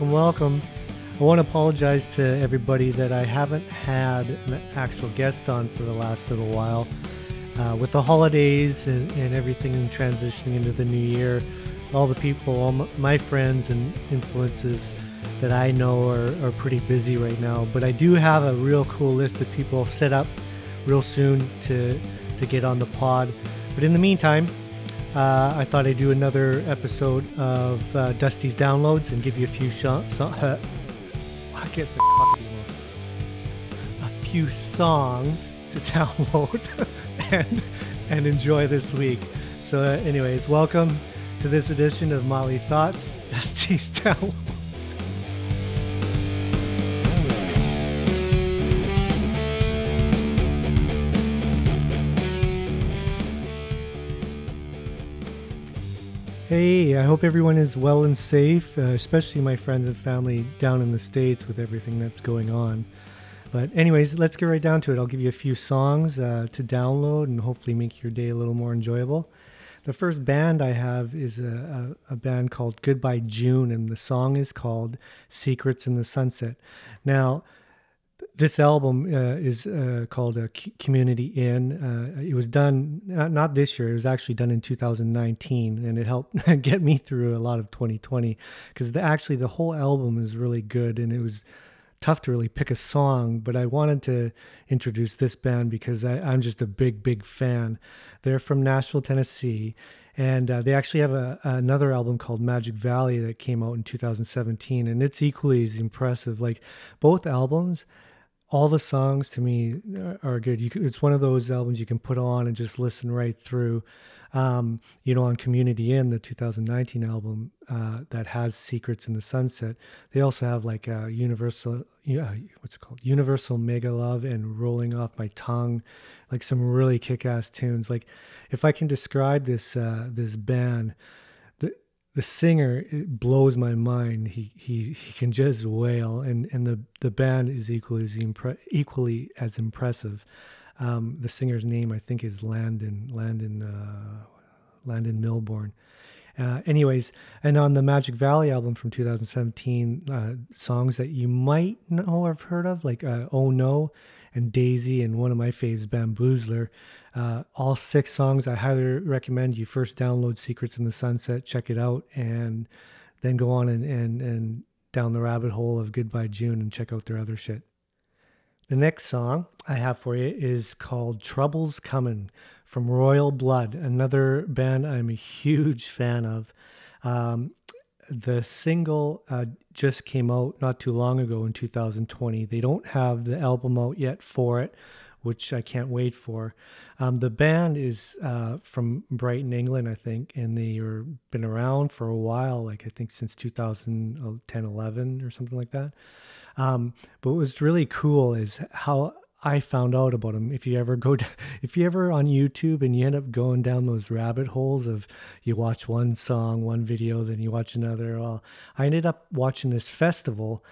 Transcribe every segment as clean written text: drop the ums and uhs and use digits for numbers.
Welcome. I want to apologize to everybody that I haven't had an actual guest on for the last little while. With the holidays and everything and transitioning into the new year, all the people, all my friends and influences that I know are pretty busy right now. But I do have a real cool list of people set up real soon to get on the pod. But in the meantime, I thought I'd do another episode of Dusty's Downloads and give you a few songs to download and enjoy this week. So anyways, welcome to this edition of Molly Thoughts, Dusty's Downloads. Hey, I hope everyone is well and safe, especially my friends and family down in the States with everything that's going on. But anyways, let's get right down to it. I'll give you a few songs to download and hopefully make your day a little more enjoyable. The first band I have is a band called Goodbye June, and the song is called Secrets in the Sunset. Now, this album is called Community Inn. It was done, not this year, it was actually done in 2019, and it helped get me through a lot of 2020, because actually the whole album is really good, and it was tough to really pick a song, but I wanted to introduce this band because I'm just a big, big fan. They're from Nashville, Tennessee, and they actually have another album called Magic Valley that came out in 2017, and it's equally as impressive. Like, both albums, all the songs to me are good. It's one of those albums you can put on and just listen right through. On Community Inn, the 2019 album that has Secrets in the Sunset, they also have like Universal Mega Love and Rolling Off My Tongue, like some really kick-ass tunes. Like, if I can describe this band, the singer, it blows my mind. He can just wail, and the band is equally as impressive. The singer's name, I think, is Landon Milbourne. Anyways, and on the Magic Valley album from 2017, songs that you might know or have heard of, like Oh No and Daisy and one of my faves, Bamboozler. All six songs, I highly recommend you first download Secrets in the Sunset, check it out, and then go on and down the rabbit hole of Goodbye June and check out their other shit. The next song I have for you is called Troubles Coming from Royal Blood, another band I'm a huge fan of. The single just came out not too long ago in 2020. They don't have the album out yet for it, which I can't wait for. The band is from Brighton, England, I think, and they've been around for a while, like I think since 2010, 11 or something like that. But what's really cool is how I found out about them. If you ever on YouTube and you end up going down those rabbit holes of you watch one song, one video, then you watch another. Well, I ended up watching this festival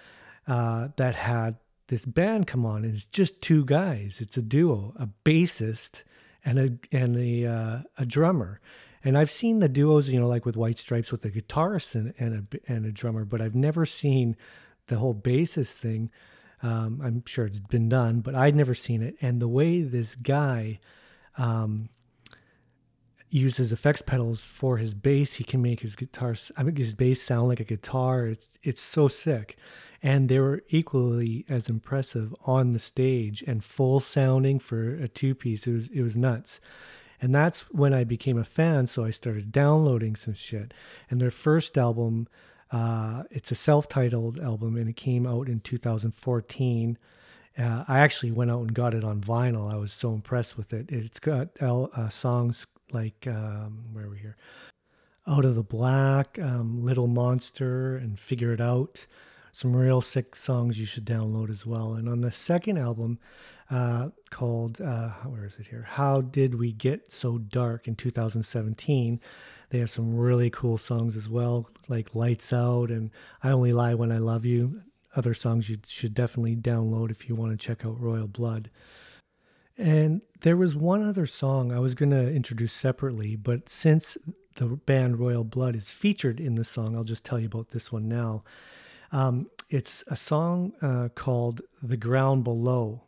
that had this band come on, and it's just two guys. It's a duo, a bassist and a drummer. And I've seen the duos, like with White Stripes with a guitarist and a drummer, but I've never seen the whole bassist thing. I'm sure it's been done, but I'd never seen it. And the way this guy uses effects pedals for his bass, he can make his bass sound like a guitar. It's so sick. And they were equally as impressive on the stage and full sounding for a two-piece. It was nuts. And that's when I became a fan, so I started downloading some shit. And their first album, it's a self-titled album, and it came out in 2014. I actually went out and got it on vinyl. I was so impressed with it. It's got songs like, where are we here? Out of the Black, Little Monster, and Figure It Out. Some real sick songs you should download as well. And on the second album called, How Did We Get So Dark in 2017, they have some really cool songs as well, like Lights Out and I Only Lie When I Love You. Other songs you should definitely download if you want to check out Royal Blood. And there was one other song I was going to introduce separately, but since the band Royal Blood is featured in the song, I'll just tell you about this one now. It's a song called The Ground Below,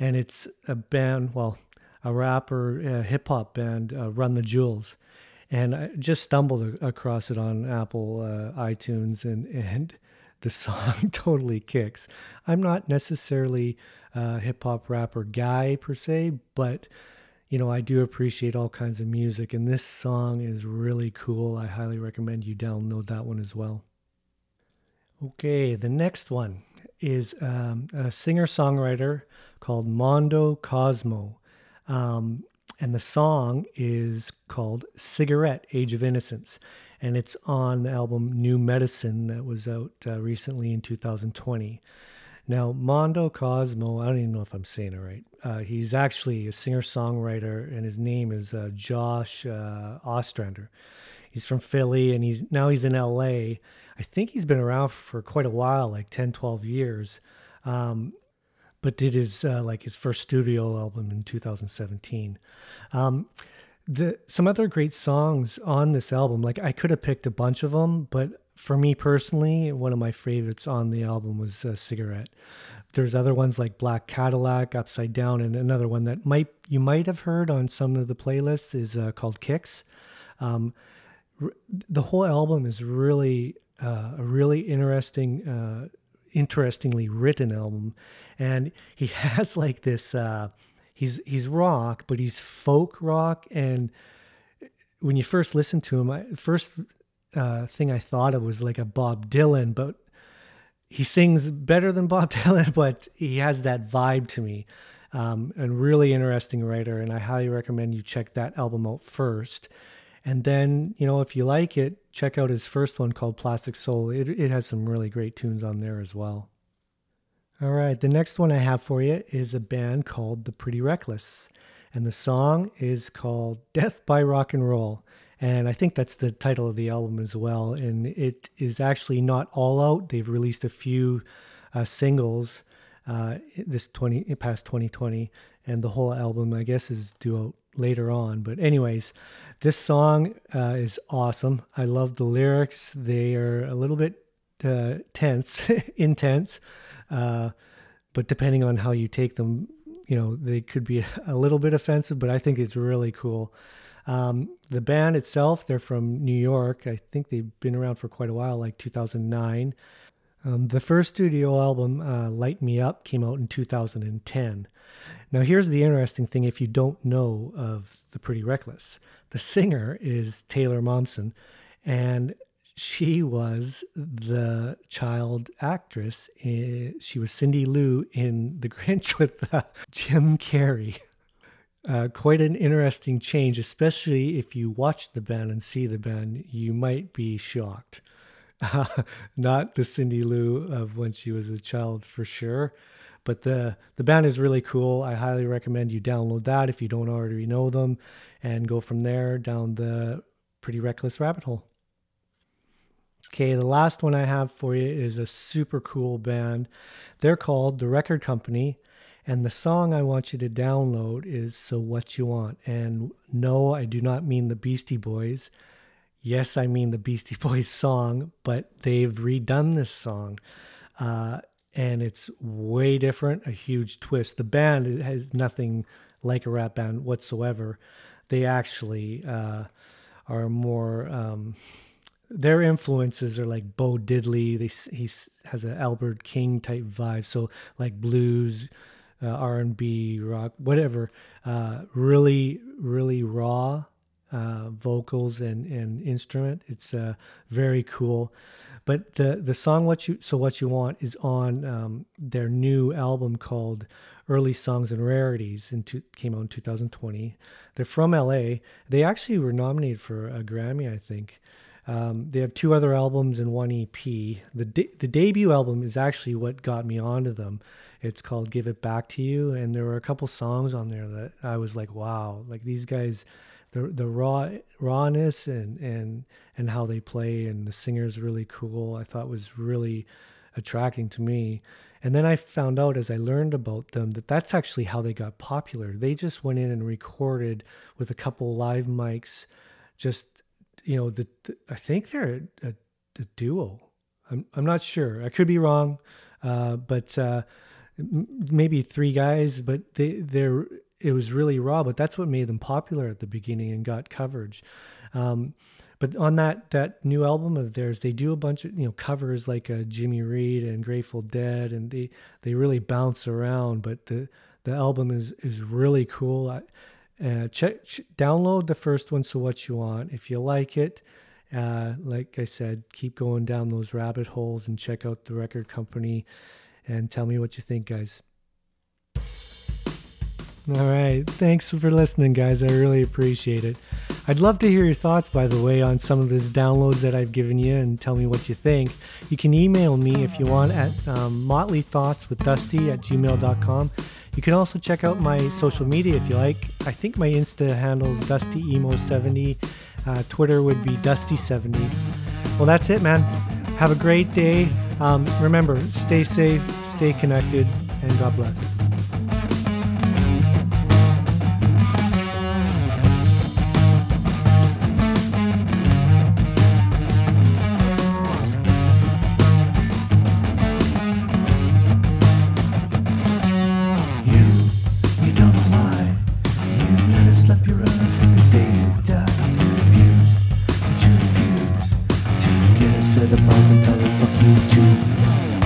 and it's a band, well, a rapper, a hip-hop band, Run the Jewels. And I just stumbled across it on Apple iTunes, and the song totally kicks. I'm not necessarily a hip-hop rapper guy per se, but, you know, I do appreciate all kinds of music, and this song is really cool. I highly recommend you download that one as well. Okay, the next one is a singer-songwriter called Mondo Cosmo. And the song is called Cigarette, Age of Innocence. And it's on the album New Medicine that was out recently in 2020. Now, Mondo Cosmo, I don't even know if I'm saying it right. He's actually a singer-songwriter, and his name is Josh Ostrander. He's from Philly, and he's in L.A. I think he's been around for quite a while, like 10, 12 years. But did his first studio album in 2017. Some other great songs on this album, like I could have picked a bunch of them, but for me personally, one of my favorites on the album was Cigarette. There's other ones like Black Cadillac, Upside Down, and another one that you might have heard on some of the playlists is called Kicks. The whole album is really a really interestingly written album, and he has like this he's rock, but he's folk rock, and when you first listen to him, the first thing I thought of was like a Bob Dylan, but he sings better than Bob Dylan, but he has that vibe to me, and really interesting writer, and I highly recommend you check that album out first. And then, you know, if you like it, check out his first one called Plastic Soul. It has some really great tunes on there as well. All right, the next one I have for you is a band called The Pretty Reckless. And the song is called Death by Rock and Roll. And I think that's the title of the album as well. And it is actually not all out. They've released a few singles past 2020. And the whole album, I guess, is due out later on. But anyways, this song is awesome. I love the lyrics. They are a little bit intense, but depending on how you take them, you know, they could be a little bit offensive, but I think it's really cool. The band itself, they're from New York. I think they've been around for quite a while, like 2009. The first studio album, Light Me Up, came out in 2010. Now, here's the interesting thing if you don't know of The Pretty Reckless. The singer is Taylor Momsen, and she was the child actress. She was Cindy Lou in The Grinch with Jim Carrey. Quite an interesting change, especially if you watch the band and see the band, you might be shocked. Not the Cindy Lou of when she was a child for sure, but the band is really cool. I highly recommend you download that if you don't already know them, and go from there down the Pretty Reckless rabbit hole. Okay, the last one I have for you is a super cool band. They're called The Record Company, and the song I want you to download is So What You Want. And no, I do not mean the Beastie Boys. Yes, I mean the Beastie Boys song, but they've redone this song, and it's way different, a huge twist. The band has nothing like a rap band whatsoever. They actually are more, their influences are like Bo Diddley. He has an Albert King type vibe, so like blues, R&B, rock, whatever. Really, really raw vocals and instrument. It's very cool, but the song What You Want is on their new album called Early Songs and Rarities, and came out in 2020. They're from LA. They actually were nominated for a Grammy, I think. They have two other albums and one EP. The debut album is actually what got me onto them. It's called Give It Back to You, and there were a couple songs on there that I was like, wow, like these guys. The rawness and how they play, and the singer's really cool, I thought was really attracting to me. And then I found out as I learned about them that that's actually how they got popular. They just went in and recorded with a couple live mics. Just, you know, I think they're a duo. I'm not sure. I could be wrong, but maybe three guys. But it was really raw. But that's what made them popular at the beginning and got coverage. But on that new album of theirs, they do a bunch of covers like Jimmy Reed and Grateful Dead, and they really bounce around. But the album is really cool. Download the first one, So What You Want. If you like it, like I said, keep going down those rabbit holes and check out The Record Company and tell me what you think, guys. All right. Thanks for listening, guys. I really appreciate it. I'd love to hear your thoughts, by the way, on some of these downloads that I've given you, and tell me what you think. You can email me if you want at motleythoughtswithdusty@gmail.com. You can also check out my social media if you like. I think my Insta handle is DustyEmo70. Twitter would be Dusty70. Well, that's it, man. Have a great day. Remember, stay safe, stay connected, and God bless. Set the balls and tell the fuck you too.